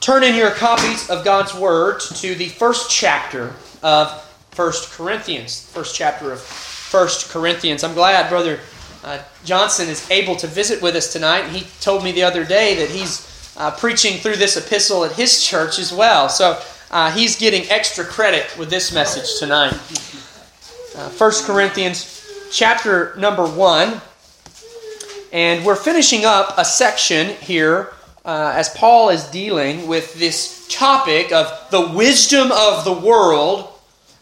Turn in your copies of God's Word to the first chapter of 1 Corinthians. First chapter of 1 Corinthians. I'm glad Brother Johnson is able to visit with us tonight. He told me the other day that he's preaching through this epistle at his church as well. So he's getting extra credit with this message tonight. 1 Corinthians chapter number 1. And we're finishing up a section here as Paul is dealing with this topic of the wisdom of the world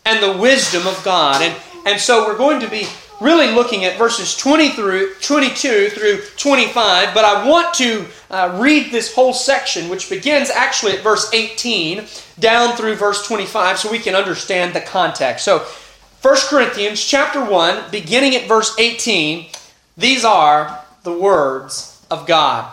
and the wisdom of God. And so we're going to be really looking at verses 20 through 22 through 25, but I want to read this whole section, which begins actually at verse 18 down through verse 25, so we can understand the context. So 1 Corinthians chapter 1, beginning at verse 18, these are the words of God.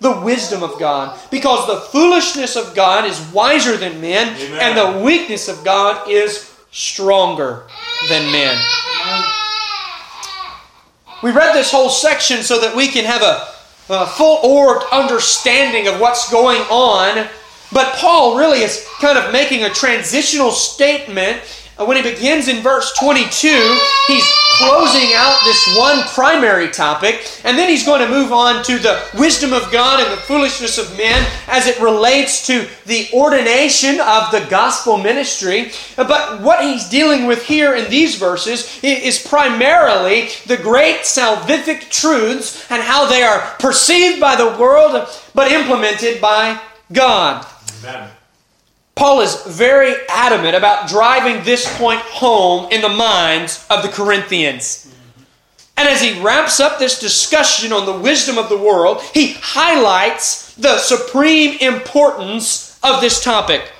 the wisdom of God. Because the foolishness of God is wiser than men, Amen. And the weakness of God is stronger than men. We read this whole section so that we can have a full-orbed understanding of what's going on. But Paul really is kind of making a transitional statement. When he begins in verse 22, he's closing out this one primary topic, and then he's going to move on to the wisdom of God and the foolishness of men as it relates to the ordination of the gospel ministry. But what he's dealing with here in these verses is primarily the great salvific truths and how they are perceived by the world but implemented by God. Amen. Paul is very adamant about driving this point home in the minds of the Corinthians. And as he wraps up this discussion on the wisdom of the world, he highlights the supreme importance of this topic.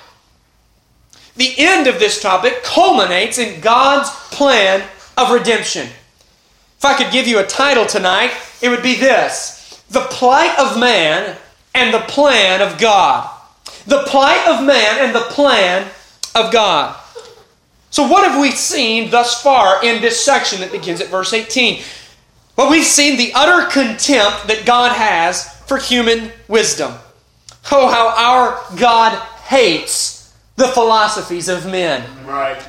The end of this topic culminates in God's plan of redemption. If I could give you a title tonight, it would be this: The Plight of Man and the Plan of God. The plight of man and the plan of God. So what have we seen thus far in this section that begins at verse 18? Well, we've seen the utter contempt that God has for human wisdom. Oh, how our God hates the philosophies of men. Right.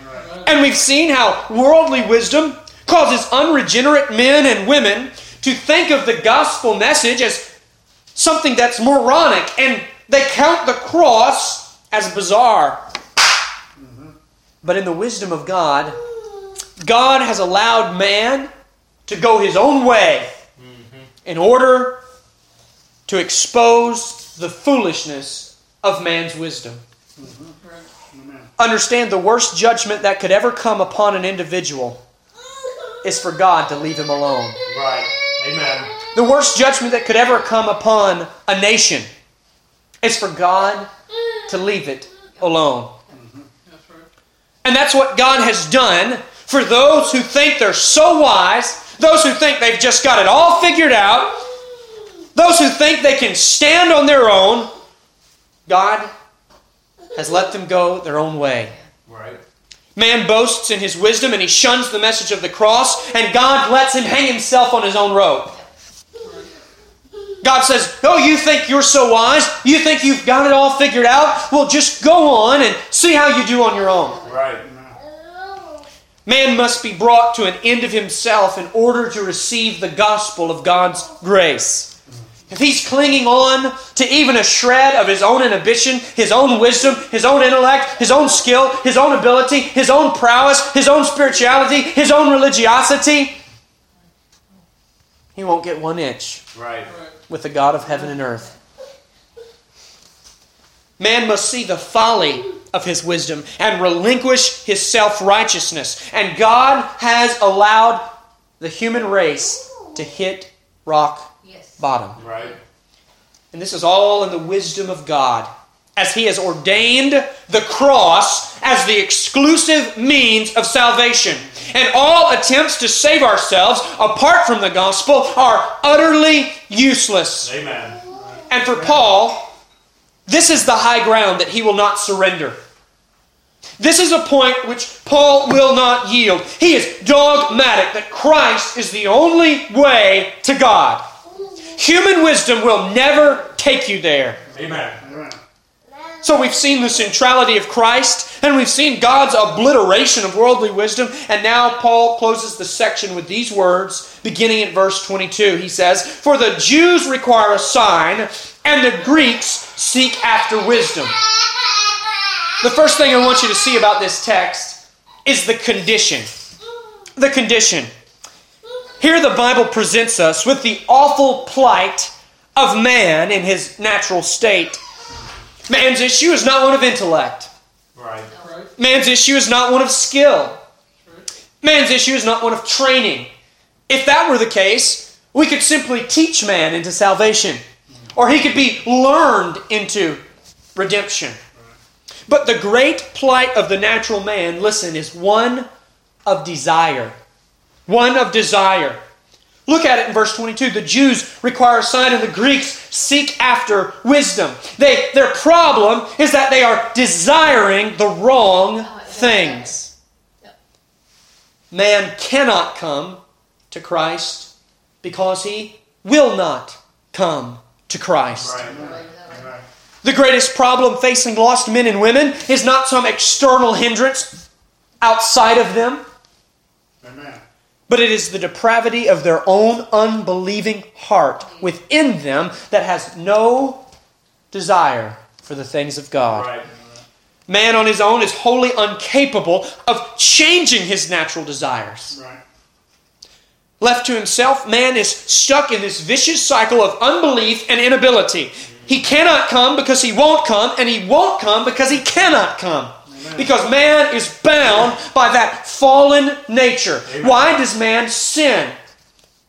And we've seen how worldly wisdom causes unregenerate men and women to think of the gospel message as something that's moronic, and they count the cross as bizarre. But in the wisdom of God, God has allowed man to go his own way in order to expose the foolishness of man's wisdom. Understand, the worst judgment that could ever come upon an individual is for God to leave him alone. Right. Amen. The worst judgment that could ever come upon a nation is for God to leave it alone. And that's what God has done for those who think they're so wise, those who think they've just got it all figured out, those who think they can stand on their own. God has let them go their own way. Right. Man boasts in his wisdom and he shuns the message of the cross, and God lets him hang himself on his own rope. God says, oh, you think you're so wise? You think you've got it all figured out? Well, just go on and see how you do on your own. Right. Man must be brought to an end of himself in order to receive the gospel of God's grace. If he's clinging on to even a shred of his own inhibition, his own wisdom, his own intellect, his own skill, his own ability, his own prowess, his own spirituality, his own religiosity, he won't get one inch with the God of heaven and earth. Man must see the folly of his wisdom and relinquish his self-righteousness. And God has allowed the human race to hit rock bottom. Right. And this is all in the wisdom of God, as He has ordained the cross as the exclusive means of salvation. And all attempts to save ourselves apart from the gospel are utterly useless. Amen. And for Paul, this is the high ground that he will not surrender. This is a point which Paul will not yield. He is dogmatic that Christ is the only way to God. Human wisdom will never take you there. Amen. So we've seen the centrality of Christ, and we've seen God's obliteration of worldly wisdom, and now Paul closes the section with these words, beginning at verse 22. He says, "For the Jews require a sign, and the Greeks seek after wisdom." The first thing I want you to see about this text is the condition. The condition. Here the Bible presents us with the awful plight of man in his natural state. Man's issue is not one of intellect. Right. Man's issue is not one of skill. Man's issue is not one of training. If that were the case, we could simply teach man into salvation, or he could be learned into redemption. But the great plight of the natural man, listen, is one of desire. One of desire. Look at it in verse 22. The Jews require a sign and the Greeks seek after wisdom. Their problem is that they are desiring the wrong things. Man cannot come to Christ because he will not come to Christ. Right. The greatest problem facing lost men and women is not some external hindrance outside of them. Amen. But it is the depravity of their own unbelieving heart within them that has no desire for the things of God. Right. Man on his own is wholly incapable of changing his natural desires. Right. Left to himself, man is stuck in this vicious cycle of unbelief and inability. He cannot come because he won't come, and he won't come because he cannot come. Because man is bound by that fallen nature. Amen. Why does man sin?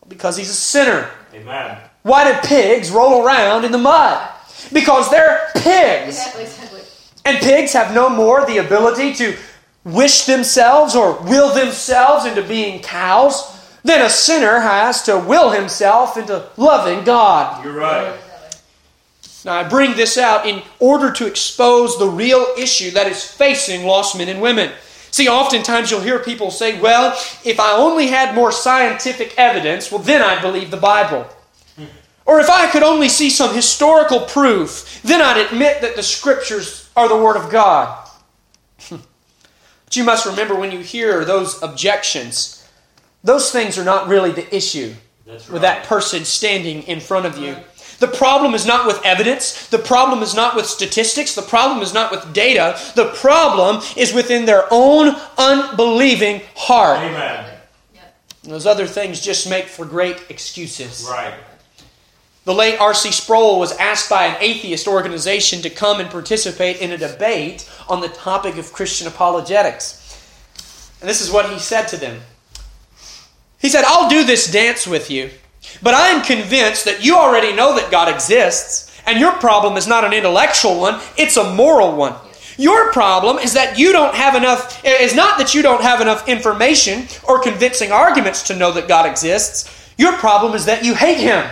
Because he's a sinner. Amen. Why do pigs roll around in the mud? Because they're pigs. Exactly. And pigs have no more the ability to wish themselves or will themselves into being cows than a sinner has to will himself into loving God. You're right. Now, I bring this out in order to expose the real issue that is facing lost men and women. See, oftentimes you'll hear people say, well, if I only had more scientific evidence, well, then I'd believe the Bible. Or if I could only see some historical proof, then I'd admit that the Scriptures are the Word of God. But you must remember when you hear those objections, those things are not really the issue with that person standing in front of you. The problem is not with evidence. The problem is not with statistics. The problem is not with data. The problem is within their own unbelieving heart. Amen. And those other things just make for great excuses. Right. The late R.C. Sproul was asked by an atheist organization to come and participate in a debate on the topic of Christian apologetics. And this is what he said to them. He said, "I'll do this dance with you. But I am convinced that you already know that God exists, and your problem is not an intellectual one, it's a moral one. Your problem is that you don't have enough, is not that you don't have enough information or convincing arguments to know that God exists. Your problem is that you hate Him.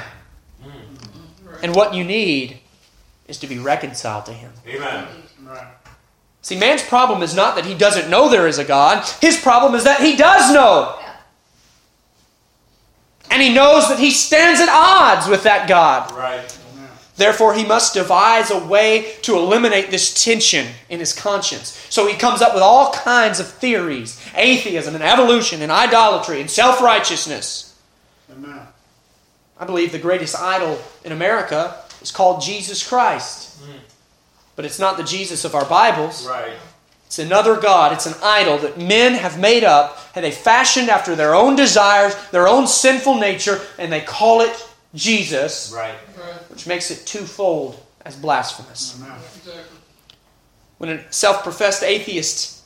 And what you need is to be reconciled to Him." Amen. See, man's problem is not that he doesn't know there is a God. His problem is that he does know. And he knows that he stands at odds with that God. Right. Therefore, he must devise a way to eliminate this tension in his conscience. So he comes up with all kinds of theories. Atheism and evolution and idolatry and self-righteousness. Amen. I believe the greatest idol in America is called Jesus Christ. Mm. But it's not the Jesus of our Bibles. Right. It's another god. It's an idol that men have made up and they fashioned after their own desires, their own sinful nature, and they call it Jesus, right. Which makes it twofold as blasphemous. Amen. When a self-professed atheist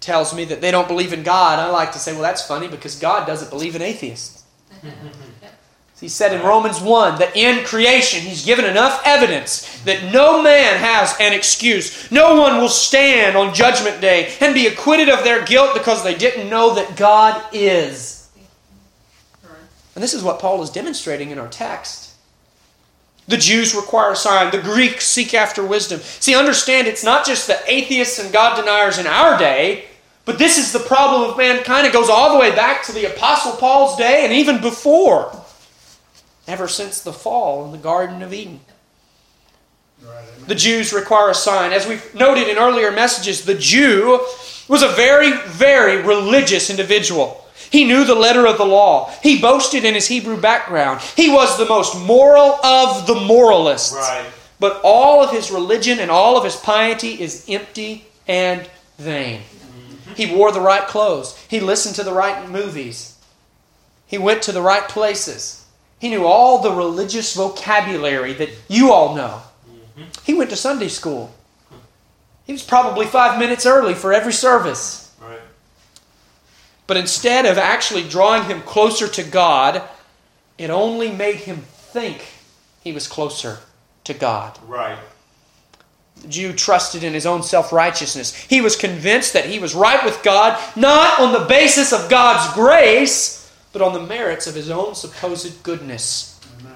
tells me that they don't believe in God, I like to say, well, that's funny because God doesn't believe in atheists. He said in Romans 1 that in creation He's given enough evidence that no man has an excuse. No one will stand on Judgment Day and be acquitted of their guilt because they didn't know that God is. And this is what Paul is demonstrating in our text. The Jews require a sign. The Greeks seek after wisdom. See, understand it's not just the atheists and God deniers in our day, but this is the problem of mankind. It goes all the way back to the Apostle Paul's day and even before. Ever since the fall in the Garden of Eden. Right, the Jews require a sign. As we've noted in earlier messages, the Jew was a very, very religious individual. He knew the letter of the law. He boasted in his Hebrew background. He was the most moral of the moralists. Right. But all of his religion and all of his piety is empty and vain. Mm-hmm. He wore the right clothes. He listened to the right movies. He went to the right places. He knew all the religious vocabulary that you all know. He went to Sunday school. He was probably 5 minutes early for every service. Right. But instead of actually drawing him closer to God, it only made him think he was closer to God. Right. The Jew trusted in his own self-righteousness. He was convinced that he was right with God, not on the basis of God's grace, but on the merits of his own supposed goodness. Amen.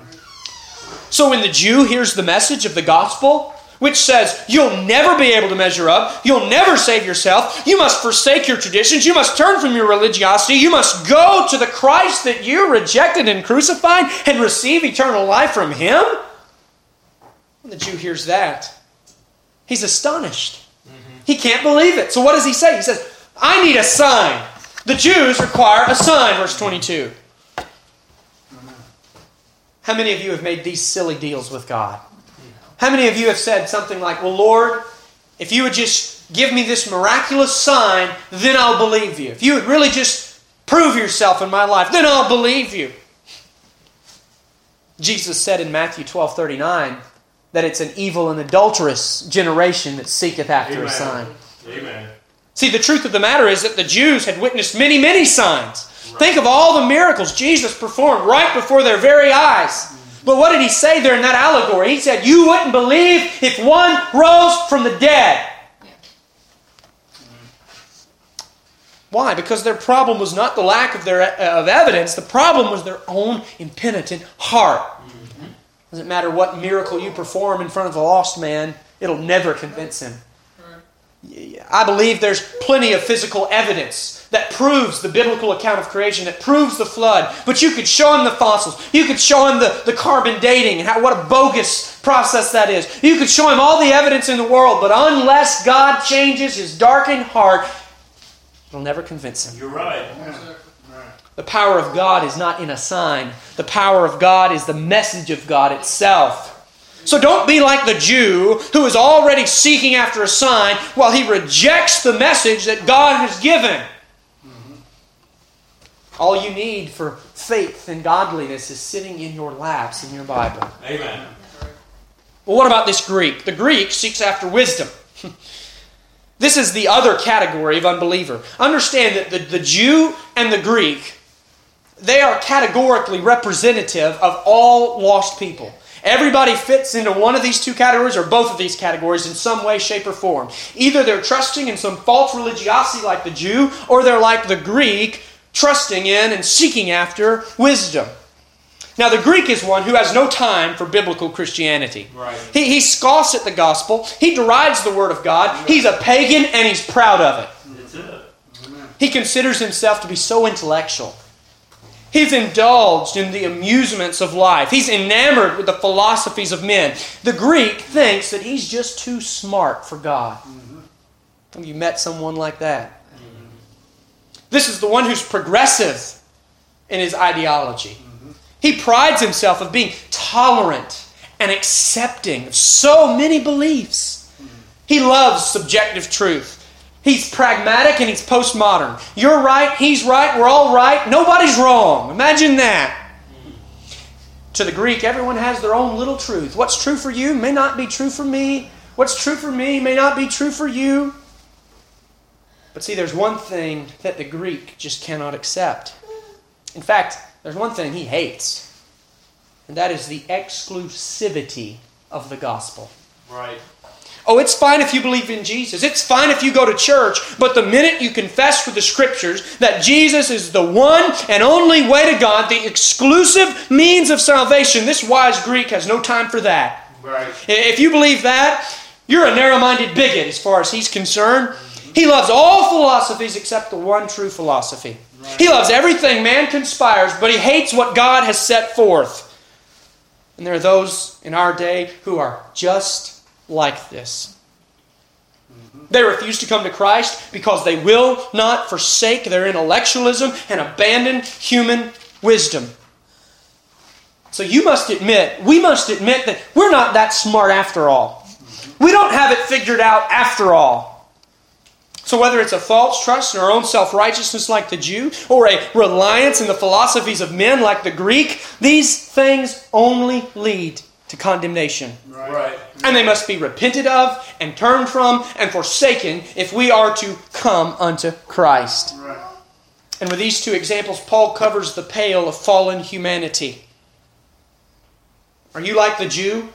So when the Jew hears the message of the gospel, which says, you'll never be able to measure up, you'll never save yourself, you must forsake your traditions, you must turn from your religiosity, you must go to the Christ that you rejected and crucified and receive eternal life from Him? When the Jew hears that, he's astonished. Mm-hmm. He can't believe it. So what does he say? He says, I need a sign. The Jews require a sign, verse 22. How many of you have made these silly deals with God? How many of you have said something like, well, Lord, if you would just give me this miraculous sign, then I'll believe you. If you would really just prove yourself in my life, then I'll believe you. Jesus said in Matthew 12:39 that it's an evil and adulterous generation that seeketh after a sign. Amen. See, the truth of the matter is that the Jews had witnessed many, many signs. Right. Think of all the miracles Jesus performed right before their very eyes. But what did He say there in that allegory? He said, you wouldn't believe if one rose from the dead. Yeah. Why? Because their problem was not the lack of evidence. The problem was their own impenitent heart. Mm-hmm. Doesn't matter what miracle you perform in front of a lost man, it'll never convince him. I believe there's plenty of physical evidence that proves the biblical account of creation, that proves the flood. But you could show him the fossils. You could show him the carbon dating and what a bogus process that is. You could show him all the evidence in the world, but unless God changes his darkened heart, it'll never convince him. You're right. The power of God is not in a sign. The power of God is the message of God itself. So don't be like the Jew who is already seeking after a sign while he rejects the message that God has given. Mm-hmm. All you need for faith and godliness is sitting in your laps in your Bible. Amen. Well, what about this Greek? The Greek seeks after wisdom. This is the other category of unbeliever. Understand that the Jew and the Greek, they are categorically representative of all lost people. Everybody fits into one of these two categories or both of these categories in some way, shape, or form. Either they're trusting in some false religiosity like the Jew, or they're like the Greek, trusting in and seeking after wisdom. Now, the Greek is one who has no time for biblical Christianity. Right. He scoffs at the gospel. He derides the word of God. He's a pagan and he's proud of it. That's it. Amen. He considers himself to be so intellectual. He's indulged in the amusements of life. He's enamored with the philosophies of men. The Greek thinks that he's just too smart for God. Mm-hmm. Have you met someone like that? Mm-hmm. This is the one who's progressive in his ideology. Mm-hmm. He prides himself of being tolerant and accepting of so many beliefs. He loves subjective truth. He's pragmatic and he's postmodern. You're right, he's right, we're all right, nobody's wrong. Imagine that. To the Greek, everyone has their own little truth. What's true for you may not be true for me. What's true for me may not be true for you. But see, there's one thing that the Greek just cannot accept. In fact, there's one thing he hates, and that is the exclusivity of the gospel. Right. Oh, it's fine if you believe in Jesus. It's fine if you go to church. But the minute you confess with the Scriptures that Jesus is the one and only way to God, the exclusive means of salvation, this wise Greek has no time for that. Right. If you believe that, you're a narrow-minded bigot as far as he's concerned. He loves all philosophies except the one true philosophy. Right. He loves everything man conspires, but he hates what God has set forth. And there are those in our day who are just like this. They refuse to come to Christ because they will not forsake their intellectualism and abandon human wisdom. So you must admit, we must admit that we're not that smart after all. We don't have it figured out after all. So whether it's a false trust in our own self-righteousness like the Jew, or a reliance in the philosophies of men like the Greek, these things only lead to condemnation. Right. And they must be repented of and turned from and forsaken if we are to come unto Christ. Right. And with these two examples, Paul covers the pale of fallen humanity. Are you like the Jew?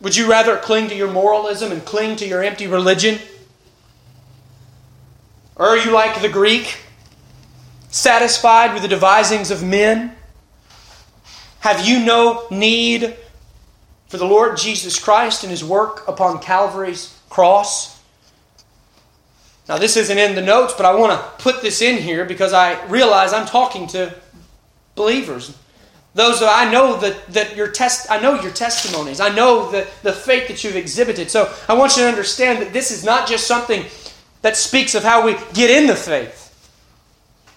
Would you rather cling to your moralism and cling to your empty religion? Or are you like the Greek, satisfied with the devisings of men? Have you no need for the Lord Jesus Christ and His work upon Calvary's cross? Now, this isn't in the notes, but I want to put this in here because I realize I'm talking to believers. Those that I know that I know your testimonies. I know the faith that you've exhibited. So I want you to understand that this is not just something that speaks of how we get in the faith.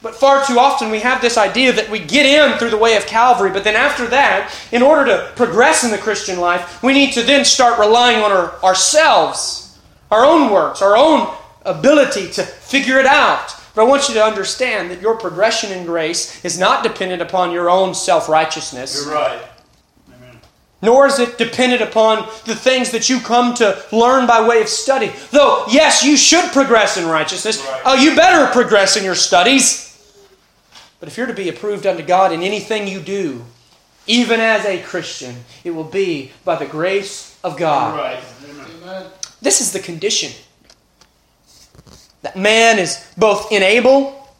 But far too often we have this idea that we get in through the way of Calvary, but then after that, in order to progress in the Christian life, we need to then start relying on ourselves, our own works, our own ability to figure it out. But I want you to understand that your progression in grace is not dependent upon your own self-righteousness. You're right. Amen. Nor is it dependent upon the things that you come to learn by way of study. Though, yes, you should progress in righteousness. Right. Oh, you better progress in your studies. But if you're to be approved unto God in anything you do, even as a Christian, it will be by the grace of God. Right. Amen. This is the condition. That man is both unable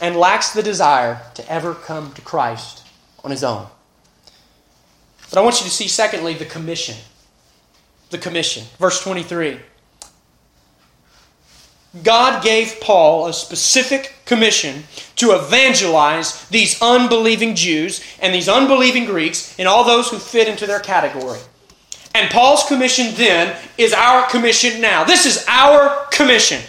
and lacks the desire to ever come to Christ on his own. But I want you to see, secondly, the commission. The commission. Verse 23. God gave Paul a specific commission to evangelize these unbelieving Jews and these unbelieving Greeks and all those who fit into their category. And Paul's commission then is our commission now. This is our commission.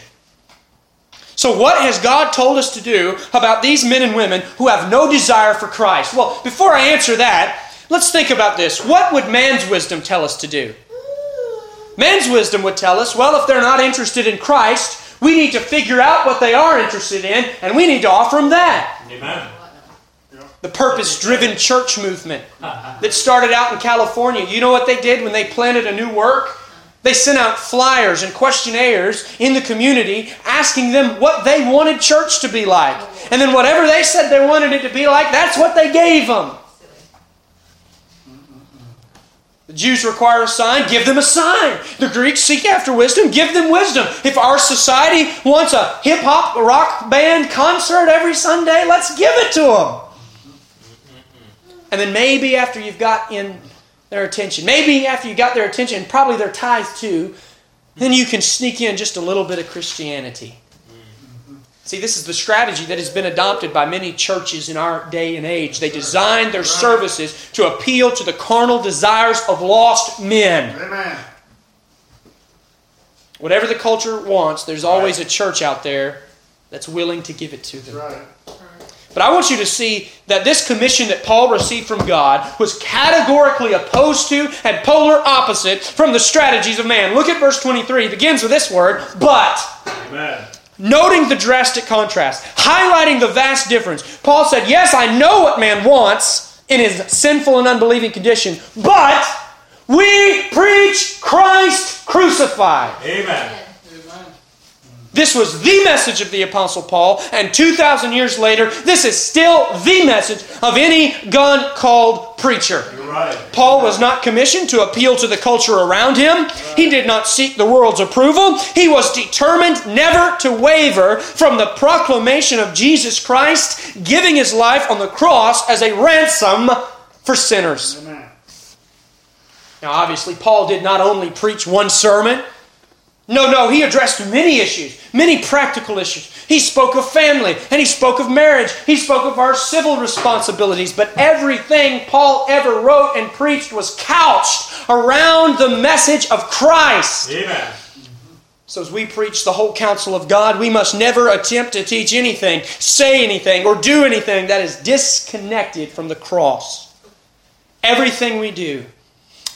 So what has God told us to do about these men and women who have no desire for Christ? Well, before I answer that, let's think about this. What would man's wisdom tell us to do? Man's wisdom would tell us, well, if they're not interested in Christ, we need to figure out what they are interested in, and we need to offer them that. Amen. The purpose-driven church movement that started out in California. You know what they did when they planted a new work? They sent out flyers and questionnaires in the community asking them what they wanted church to be like. And then whatever they said they wanted it to be like, that's what they gave them. The Jews require a sign, give them a sign. The Greeks seek after wisdom, give them wisdom. If our society wants a hip-hop rock band concert every Sunday, let's give it to them. And then maybe after you've got in their attention, and probably their tithe too, then you can sneak in just a little bit of Christianity. See, this is the strategy that has been adopted by many churches in our day and age. They designed their services to appeal to the carnal desires of lost men. Amen. Whatever the culture wants, there's always a church out there that's willing to give it to them. Right. But I want you to see that this commission that Paul received from God was categorically opposed to and polar opposite from the strategies of man. Look at verse 23. It begins with this word, but. Amen. Noting the drastic contrast, highlighting the vast difference. Paul said, yes, I know what man wants in his sinful and unbelieving condition, but we preach Christ crucified. Amen. This was the message of the Apostle Paul, and 2,000 years later, this is still the message of any God-called preacher. You're right. Paul was not commissioned to appeal to the culture around him. He did not seek the world's approval. He was determined never to waver from the proclamation of Jesus Christ, giving his life on the cross as a ransom for sinners. Amen. Now, obviously, Paul did not only preach one sermon. No, he addressed many issues, many practical issues. He spoke of family, and he spoke of marriage. He spoke of our civil responsibilities. But everything Paul ever wrote and preached was couched around the message of Christ. Amen. So as we preach the whole counsel of God, we must never attempt to teach anything, say anything, or do anything that is disconnected from the cross. Everything we do,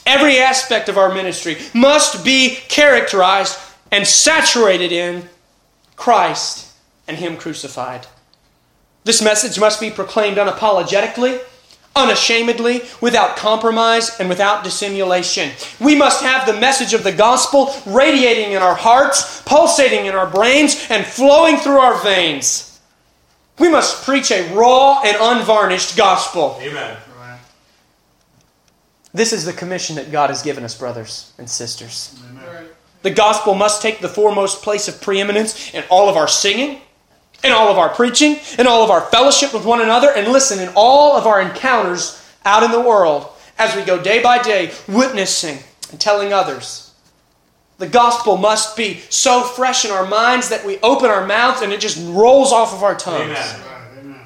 every aspect of our ministry must be characterized and saturated in Christ and Him crucified. This message must be proclaimed unapologetically, unashamedly, without compromise, and without dissimulation. We must have the message of the gospel radiating in our hearts, pulsating in our brains, and flowing through our veins. We must preach a raw and unvarnished gospel. Amen. This is the commission that God has given us, brothers and sisters. Amen. The gospel must take the foremost place of preeminence in all of our singing, in all of our preaching, in all of our fellowship with one another, and listen, in all of our encounters out in the world as we go day by day witnessing and telling others. The gospel must be so fresh in our minds that we open our mouths and it just rolls off of our tongues. Amen.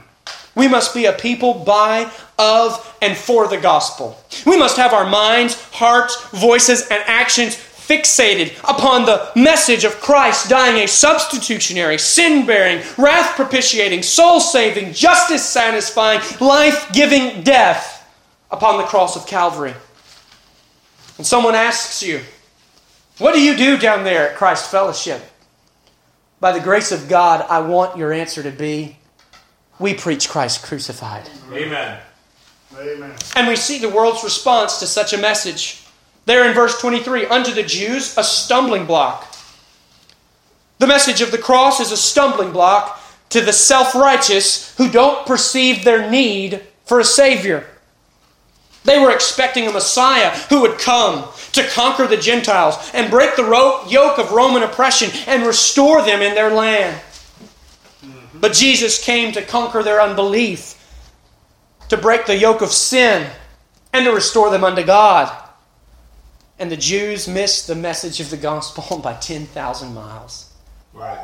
We must be a people by, of, and for the gospel. We must have our minds, hearts, voices, and actions fixated upon the message of Christ dying a substitutionary, sin-bearing, wrath-propitiating, soul-saving, justice-satisfying, life-giving death upon the cross of Calvary. When someone asks you, what do you do down there at Christ Fellowship? By the grace of God, I want your answer to be, we preach Christ crucified. Amen. Amen. And we see the world's response to such a message. There in verse 23, unto the Jews, a stumbling block. The message of the cross is a stumbling block to the self-righteous who don't perceive their need for a Savior. They were expecting a Messiah who would come to conquer the Gentiles and break the yoke of Roman oppression and restore them in their land. But Jesus came to conquer their unbelief, to break the yoke of sin, and to restore them unto God. And the Jews missed the message of the gospel by 10,000 miles. Right.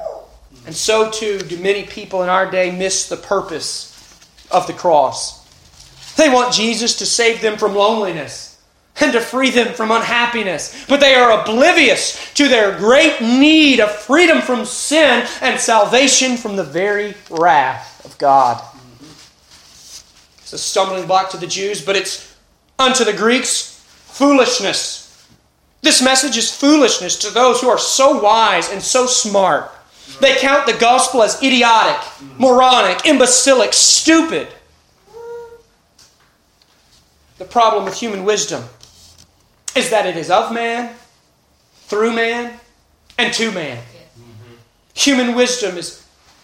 And so too do many people in our day miss the purpose of the cross. They want Jesus to save them from loneliness and to free them from unhappiness. But they are oblivious to their great need of freedom from sin and salvation from the very wrath of God. Mm-hmm. It's a stumbling block to the Jews, but it's unto the Greeks, foolishness. This message is foolishness to those who are so wise and so smart. They count the gospel as idiotic, moronic, imbecilic, stupid. The problem with human wisdom is that it is of man, through man, and to man. Mm-hmm. Human wisdom is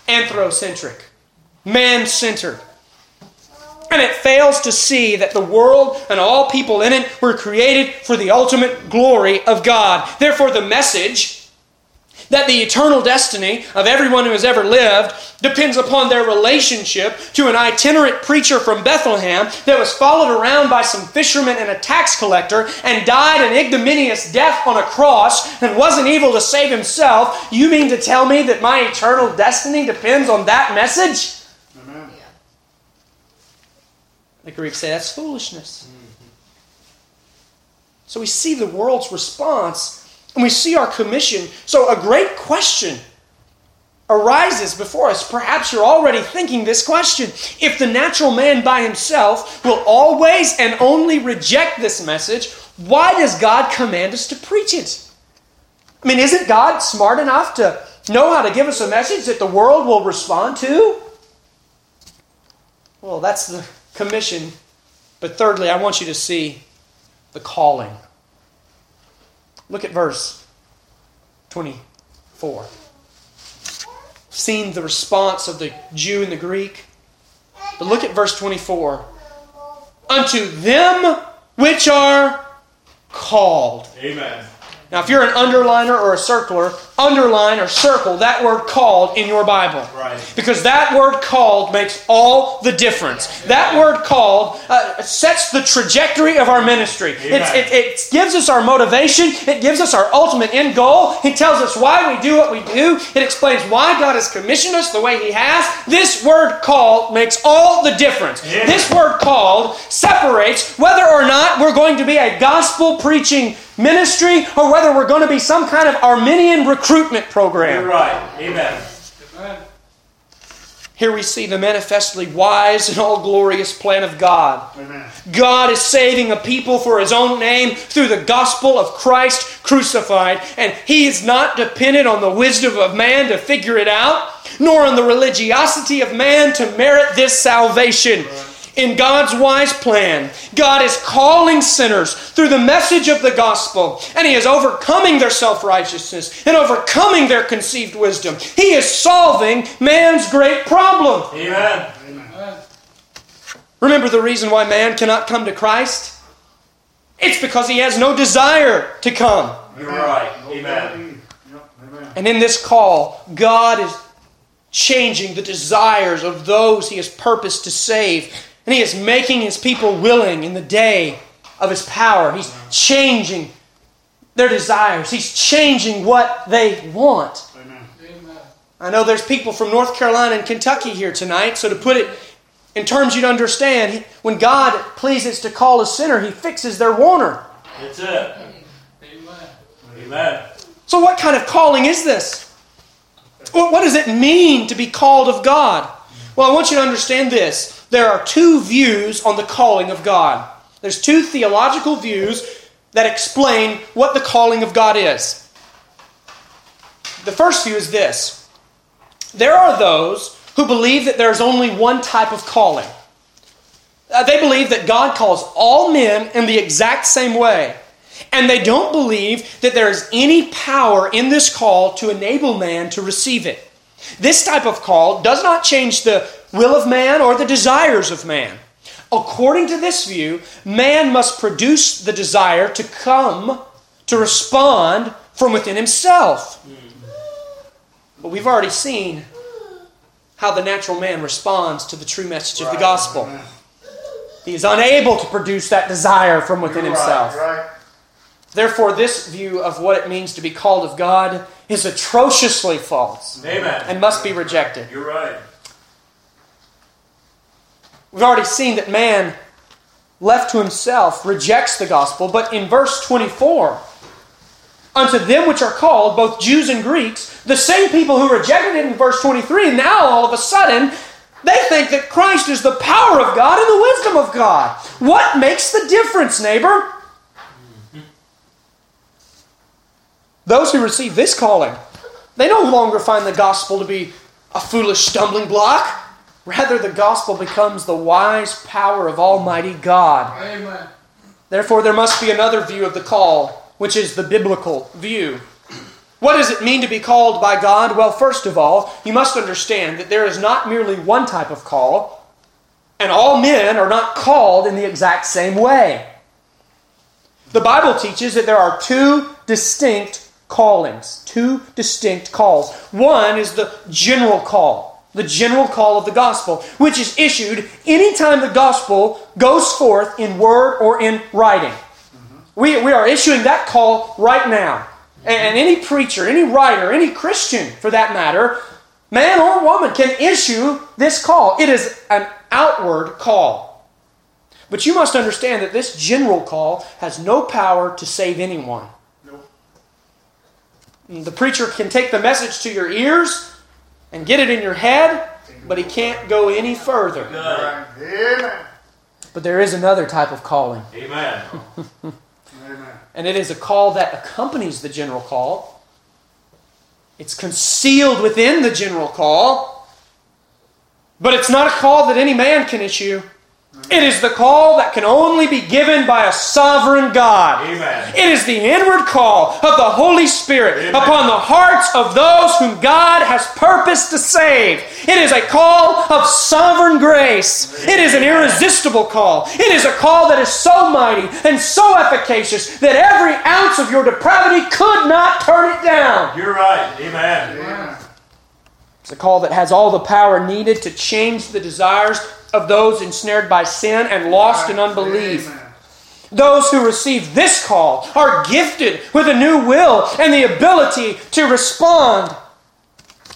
anthrocentric, man-centered. And it fails to see that the world and all people in it were created for the ultimate glory of God. Therefore, the message that the eternal destiny of everyone who has ever lived depends upon their relationship to an itinerant preacher from Bethlehem that was followed around by some fisherman and a tax collector and died an ignominious death on a cross and wasn't able to save himself. You mean to tell me that my eternal destiny depends on that message? Amen. Yeah. The Greeks say that's foolishness. Mm-hmm. So we see the world's response. And we see our commission. So a great question arises before us. Perhaps you're already thinking this question. If the natural man by himself will always and only reject this message, why does God command us to preach it? I mean, isn't God smart enough to know how to give us a message that the world will respond to? Well, that's the commission. But thirdly, I want you to see the calling. Look at verse 24. Seen the response of the Jew and the Greek. But look at verse 24. Unto them which are called. Amen. Now, if you're an underliner or a circler, underline or circle that word called in your Bible. Right. Because that word called makes all the difference. Amen. That word called sets the trajectory of our ministry. It gives us our motivation. It gives us our ultimate end goal. It tells us why we do what we do. It explains why God has commissioned us the way He has. This word called makes all the difference. Amen. This word called separates whether or not we're going to be a gospel preaching ministry, or whether we're going to be some kind of Arminian recruitment program. You're right. Amen. Here we see the manifestly wise and all-glorious plan of God. Amen. God is saving a people for His own name through the gospel of Christ crucified, and He is not dependent on the wisdom of man to figure it out, nor on the religiosity of man to merit this salvation. Amen. In God's wise plan, God is calling sinners through the message of the gospel, and He is overcoming their self-righteousness and overcoming their conceived wisdom. He is solving man's great problem. Amen. Amen. Remember the reason why man cannot come to Christ? It's because he has no desire to come. You're right. Amen. And in this call, God is changing the desires of those He has purposed to save. And He is making His people willing in the day of His power. He's changing their desires. He's changing what they want. Amen. I know there's people from North Carolina and Kentucky here tonight, so to put it in terms you'd understand, when God pleases to call a sinner, He fixes their warner. That's it. Amen. Amen. So what kind of calling is this? What does it mean to be called of God? Well, I want you to understand this. There are two views on the calling of God. There's two theological views that explain what the calling of God is. The first view is this. There are those who believe that there's only one type of calling. They believe that God calls all men in the exact same way. And they don't believe that there is any power in this call to enable man to receive it. This type of call does not change the will of man or the desires of man. According to this view, man must produce the desire to come, to respond from within himself. But we've already seen how the natural man responds to the true message of the gospel. He is unable to produce that desire from within himself. Therefore, this view of what it means to be called of God is atrociously false. Amen. And must be rejected. You're right. We've already seen that man, left to himself, rejects the gospel. But in verse 24, unto them which are called, both Jews and Greeks, the same people who rejected it in verse 23, now all of a sudden, they think that Christ is the power of God and the wisdom of God. What makes the difference, neighbor? Those who receive this calling, they no longer find the gospel to be a foolish stumbling block. Rather, the gospel becomes the wise power of Almighty God. Amen. Therefore, there must be another view of the call, which is the biblical view. What does it mean to be called by God? Well, first of all, you must understand that there is not merely one type of call, and all men are not called in the exact same way. The Bible teaches that there are two distinct callings, two distinct calls. One is the general call of the gospel, which is issued anytime the gospel goes forth in word or in writing. Mm-hmm. We are issuing that call right now. Mm-hmm. And any preacher, any writer, any Christian for that matter, man or woman, can issue this call. It is an outward call. But you must understand that this general call has no power to save anyone. The preacher can take the message to your ears, and get it in your head, but he can't go any further. Amen. But there is another type of calling. Amen. And it is a call that accompanies the general call. It's concealed within the general call. But it's not a call that any man can issue. It is the call that can only be given by a sovereign God. Amen. It is the inward call of the Holy Spirit upon the hearts of those whom God has purposed to save. It is a call of sovereign grace. Amen. It is an irresistible call. It is a call that is so mighty and so efficacious that every ounce of your depravity could not turn it down. You're right. Amen. Amen. It's a call that has all the power needed to change the desires of those ensnared by sin and lost in unbelief. Amen. Those who receive this call are gifted with a new will and the ability to respond.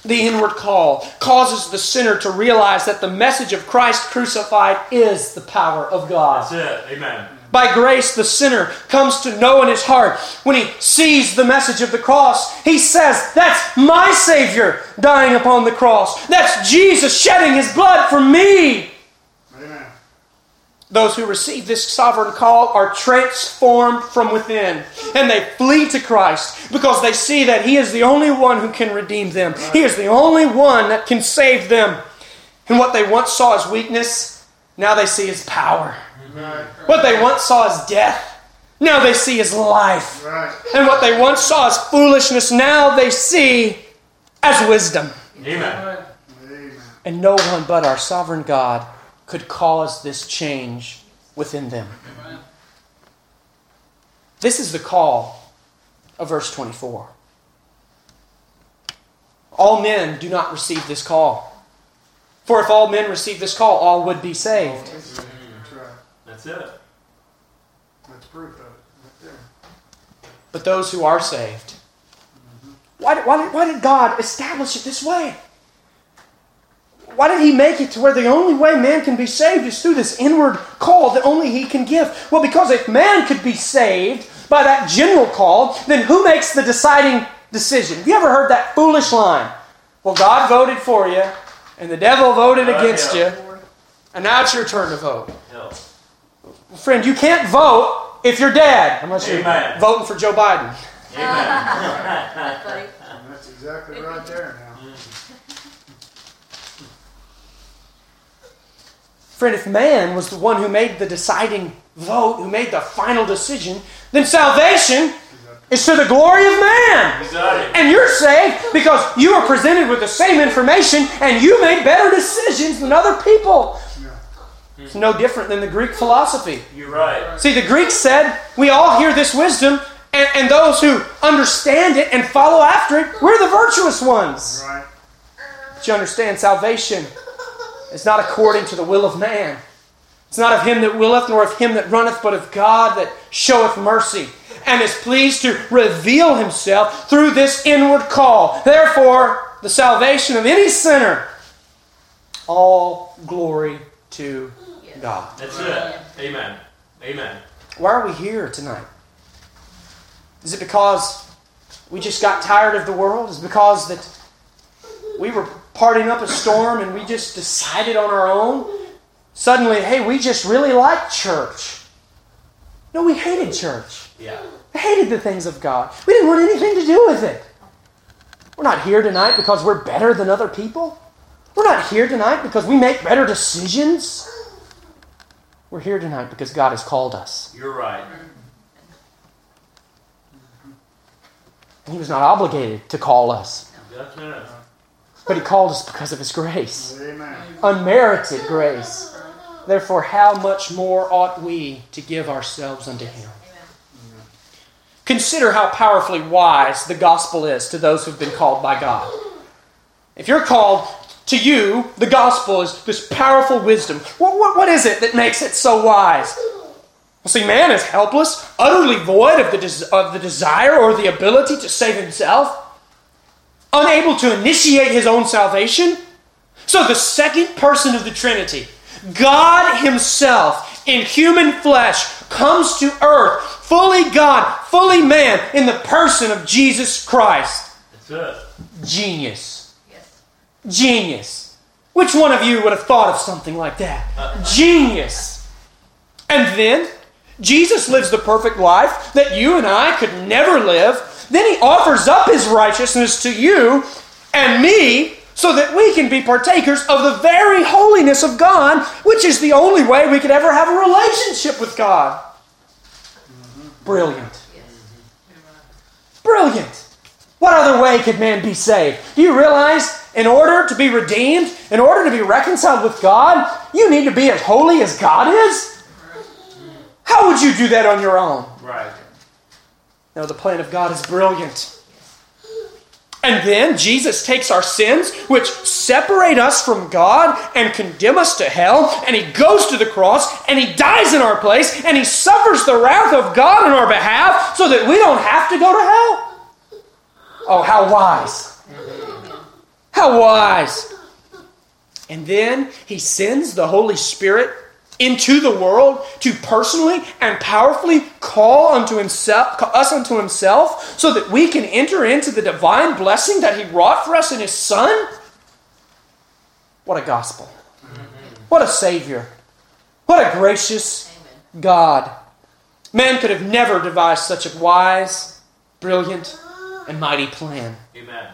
The inward call causes the sinner to realize that the message of Christ crucified is the power of God. That's it. Amen. By grace, the sinner comes to know in his heart when he sees the message of the cross. He says, that's my Savior dying upon the cross. That's Jesus shedding his blood for me. Amen. Those who receive this sovereign call are transformed from within, and they flee to Christ because they see that he is the only one who can redeem them. Right. He is the only one that can save them. And what they once saw as weakness, now they see as power. What they once saw as death, now they see as life. Right. And what they once saw as foolishness, now they see as wisdom. Amen. And no one but our sovereign God could cause this change within them. Amen. This is the call of verse 24. All men do not receive this call. For if all men received this call, all would be saved. That's it. That's proof of it right there. But those who are saved, why did God establish it this way? Why did he make it to where the only way man can be saved is through this inward call that only he can give? Well, because if man could be saved by that general call, then who makes the deciding decision? Have you ever heard that foolish line? Well, God voted for you, and the devil voted against you, and now it's your turn to vote. Yeah. Friend, you can't vote if you're dead, unless you're voting for Joe Biden. Amen. That's exactly right there now. Friend, if man was the one who made the deciding vote, who made the final decision, then salvation is to the glory of man. Exactly. And you're saved because you are presented with the same information and you made better decisions than other people. It's no different than the Greek philosophy. You're right. See, the Greeks said, we all hear this wisdom, and those who understand it and follow after it, we're the virtuous ones. Right. But you understand, salvation is not according to the will of man. It's not of him that willeth, nor of him that runneth, but of God that showeth mercy, and is pleased to reveal himself through this inward call. Therefore, the salvation of any sinner, all glory to God. That's it. Amen. Amen. Why are we here tonight? Is it because we just got tired of the world? Is it because that we were parting up a storm and we just decided on our own? Suddenly, hey, we just really like church. No, we hated church. Yeah. We hated the things of God. We didn't want anything to do with it. We're not here tonight because we're better than other people. We're not here tonight because we make better decisions. We're here tonight because God has called us. You're right. He was not obligated to call us. But He called us because of His grace. Amen. Unmerited grace. Therefore, how much more ought we to give ourselves unto Him? Amen. Consider how powerfully wise the gospel is to those who've been called by God. If you're called, to you, the gospel is this powerful wisdom. What is it that makes it so wise? Well, see, man is helpless, utterly void of the desire or the ability to save himself, unable to initiate his own salvation. So the second person of the Trinity, God Himself in human flesh, comes to earth, fully God, fully man, in the person of Jesus Christ. That's it. Genius. Genius. Which one of you would have thought of something like that? Genius. And then Jesus lives the perfect life that you and I could never live. Then he offers up his righteousness to you and me so that we can be partakers of the very holiness of God, which is the only way we could ever have a relationship with God. Brilliant. Brilliant. What other way could man be saved? Do you realize in order to be redeemed, in order to be reconciled with God, you need to be as holy as God is? How would you do that on your own? Right. Now the plan of God is brilliant. And then Jesus takes our sins, which separate us from God and condemn us to hell, and he goes to the cross, and he dies in our place, and he suffers the wrath of God on our behalf so that we don't have to go to hell. Oh, how wise. How wise. And then he sends the Holy Spirit into the world to personally and powerfully call us unto himself so that we can enter into the divine blessing that he wrought for us in his Son. What a gospel. What a Savior. What a gracious God. Man could have never devised such a wise, brilliant, and mighty plan. Amen.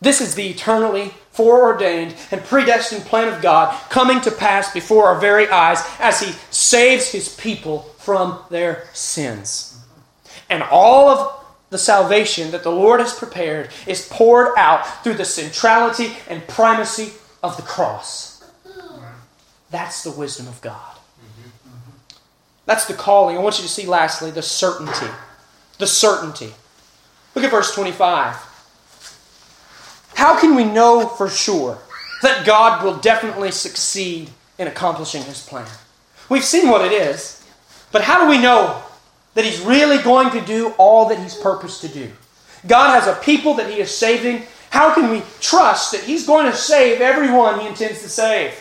This is the eternally foreordained and predestined plan of God coming to pass before our very eyes as he saves his people from their sins. And all of the salvation that the Lord has prepared is poured out through the centrality and primacy of the cross. That's the wisdom of God. That's the calling. I want you to see, lastly, the certainty. The certainty. Look at verse 25. How can we know for sure that God will definitely succeed in accomplishing his plan? We've seen what it is, but how do we know that he's really going to do all that he's purposed to do? God has a people that he is saving. How can we trust that he's going to save everyone he intends to save?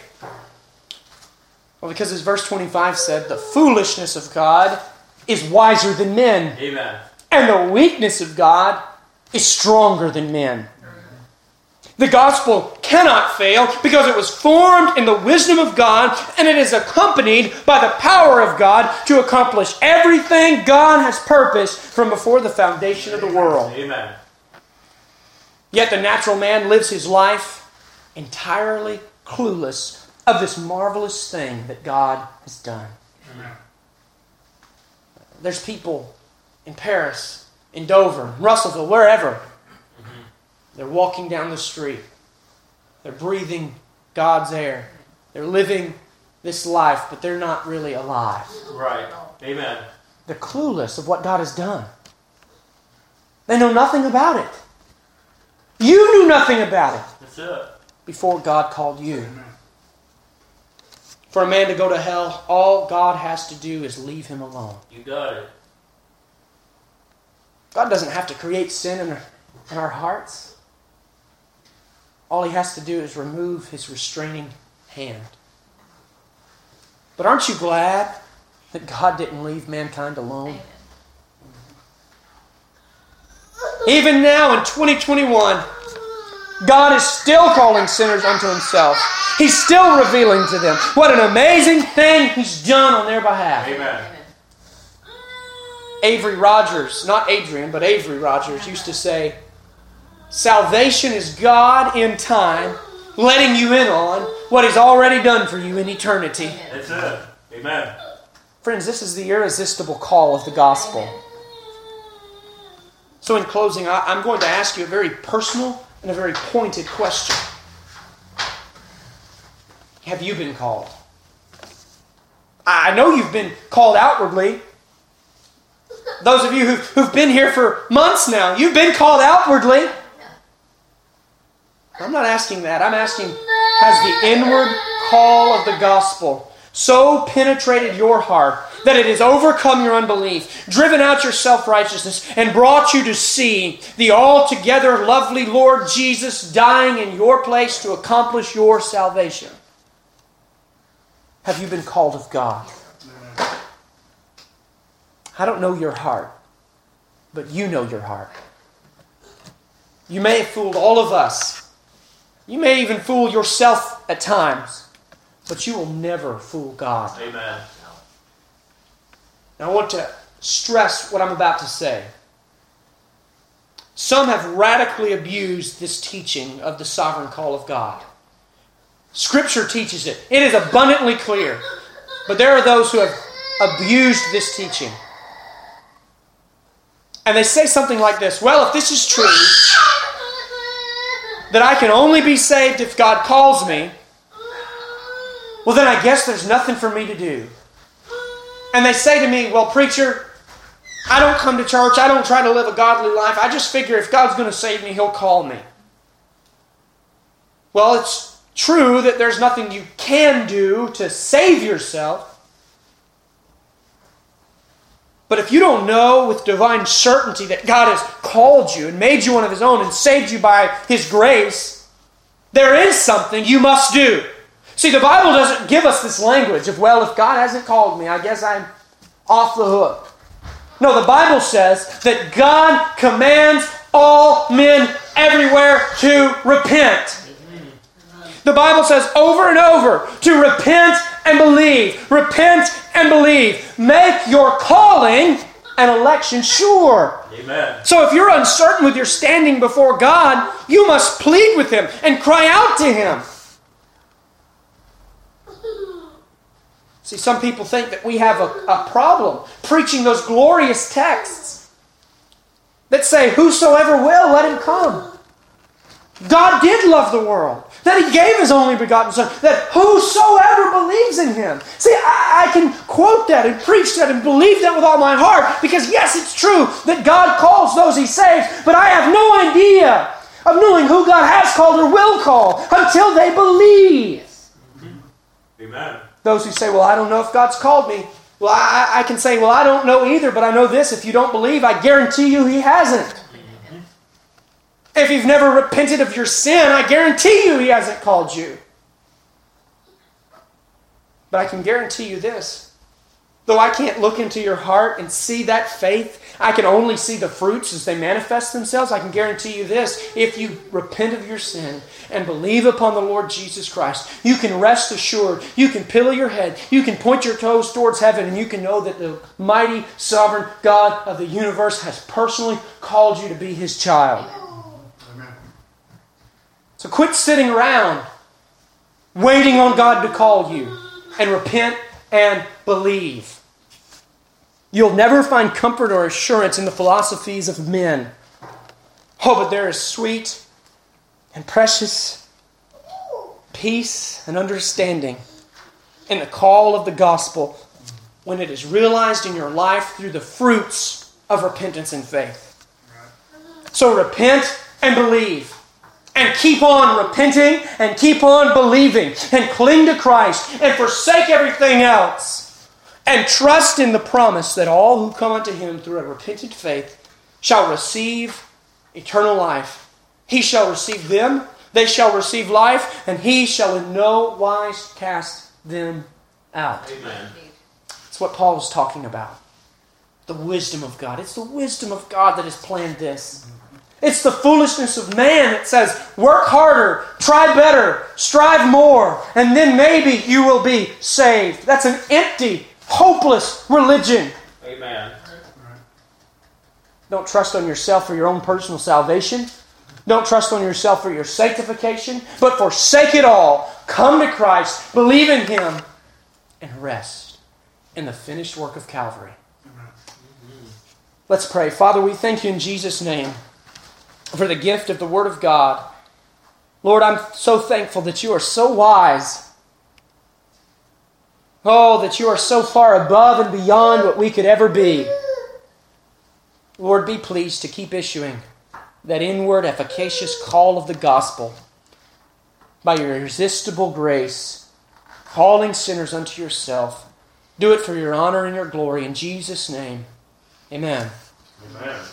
Well, because as verse 25 said, the foolishness of God is wiser than men. Amen. And the weakness of God is stronger than men. The gospel cannot fail because it was formed in the wisdom of God and it is accompanied by the power of God to accomplish everything God has purposed from before the foundation of the world. Amen. Yet the natural man lives his life entirely clueless of this marvelous thing that God has done. Amen. There's people in Paris, in Dover, Russellville, wherever. They're walking down the street. They're breathing God's air. They're living this life, but they're not really alive. Right. Amen. They're clueless of what God has done. They know nothing about it. You knew nothing about it. That's it. Before God called you. Amen. For a man to go to hell, all God has to do is leave him alone. You got it. God doesn't have to create sin in our hearts. All he has to do is remove his restraining hand. But aren't you glad that God didn't leave mankind alone? Even now in 2021, God is still calling sinners unto himself. He's still revealing to them what an amazing thing he's done on their behalf. Amen. Avery Rogers, not Adrian, but Avery Rogers used to say, salvation is God in time letting you in on what he's already done for you in eternity. That's it. Amen. Friends, this is the irresistible call of the gospel. So in closing, I'm going to ask you a very personal and a very pointed question. Have you been called? I know you've been called outwardly. Those of you who've been here for months now, you've been called outwardly. I'm not asking that. I'm asking, has the inward call of the gospel so penetrated your heart that it has overcome your unbelief, driven out your self-righteousness, and brought you to see the altogether lovely Lord Jesus dying in your place to accomplish your salvation? Have you been called of God? I don't know your heart, but you know your heart. You may have fooled all of us You may even fool yourself at times, but you will never fool God. Amen. Now, I want to stress what I'm about to say. Some have radically abused this teaching of the sovereign call of God. Scripture teaches it. It is abundantly clear. But there are those who have abused this teaching. And they say something like this: well, if this is true, that I can only be saved if God calls me, well, then I guess there's nothing for me to do. And they say to me, well, preacher, I don't come to church. I don't try to live a godly life. I just figure if God's going to save me, He'll call me. Well, it's true that there's nothing you can do to save yourself. But if you don't know with divine certainty that God has called you and made you one of His own and saved you by His grace, there is something you must do. See, the Bible doesn't give us this language of, well, if God hasn't called me, I guess I'm off the hook. No, the Bible says that God commands all men everywhere to repent. The Bible says over and over to repent and believe. Repent and believe. Make your calling and election sure. Amen. So if you're uncertain with your standing before God, you must plead with Him and cry out to Him. See, some people think that we have a problem preaching those glorious texts that say, whosoever will, let him come. God did love the world, that He gave His only begotten Son, that whosoever believes in Him. See, I can quote that and preach that and believe that with all my heart, because yes, it's true that God calls those He saves, but I have no idea of knowing who God has called or will call until they believe. Mm-hmm. Amen. Those who say, well, I don't know if God's called me. Well, I can say, well, I don't know either, but I know this: if you don't believe, I guarantee you He hasn't. If you've never repented of your sin, I guarantee you He hasn't called you. But I can guarantee you this: though I can't look into your heart and see that faith, I can only see the fruits as they manifest themselves. I can guarantee you this: if you repent of your sin and believe upon the Lord Jesus Christ, you can rest assured, you can pillow your head, you can point your toes towards heaven, and you can know that the mighty, sovereign God of the universe has personally called you to be His child. So quit sitting around waiting on God to call you, and repent and believe. You'll never find comfort or assurance in the philosophies of men. Oh, but there is sweet and precious peace and understanding in the call of the gospel when it is realized in your life through the fruits of repentance and faith. So repent and believe. And keep on repenting and keep on believing and cling to Christ and forsake everything else and trust in the promise that all who come unto Him through a repentant faith shall receive eternal life. He shall receive them, they shall receive life, and He shall in no wise cast them out. Amen. That's what Paul was talking about. The wisdom of God. It's the wisdom of God that has planned this. It's the foolishness of man that says, work harder, try better, strive more, and then maybe you will be saved. That's an empty, hopeless religion. Amen. Don't trust on yourself for your own personal salvation. Don't trust on yourself for your sanctification. But forsake it all. Come to Christ, believe in Him, and rest in the finished work of Calvary. Let's pray. Father, we thank You in Jesus' name for the gift of the Word of God. Lord, I'm so thankful that You are so wise. Oh, that You are so far above and beyond what we could ever be. Lord, be pleased to keep issuing that inward, efficacious call of the gospel by Your irresistible grace, calling sinners unto Yourself. Do it for Your honor and Your glory. In Jesus' name, amen. Amen.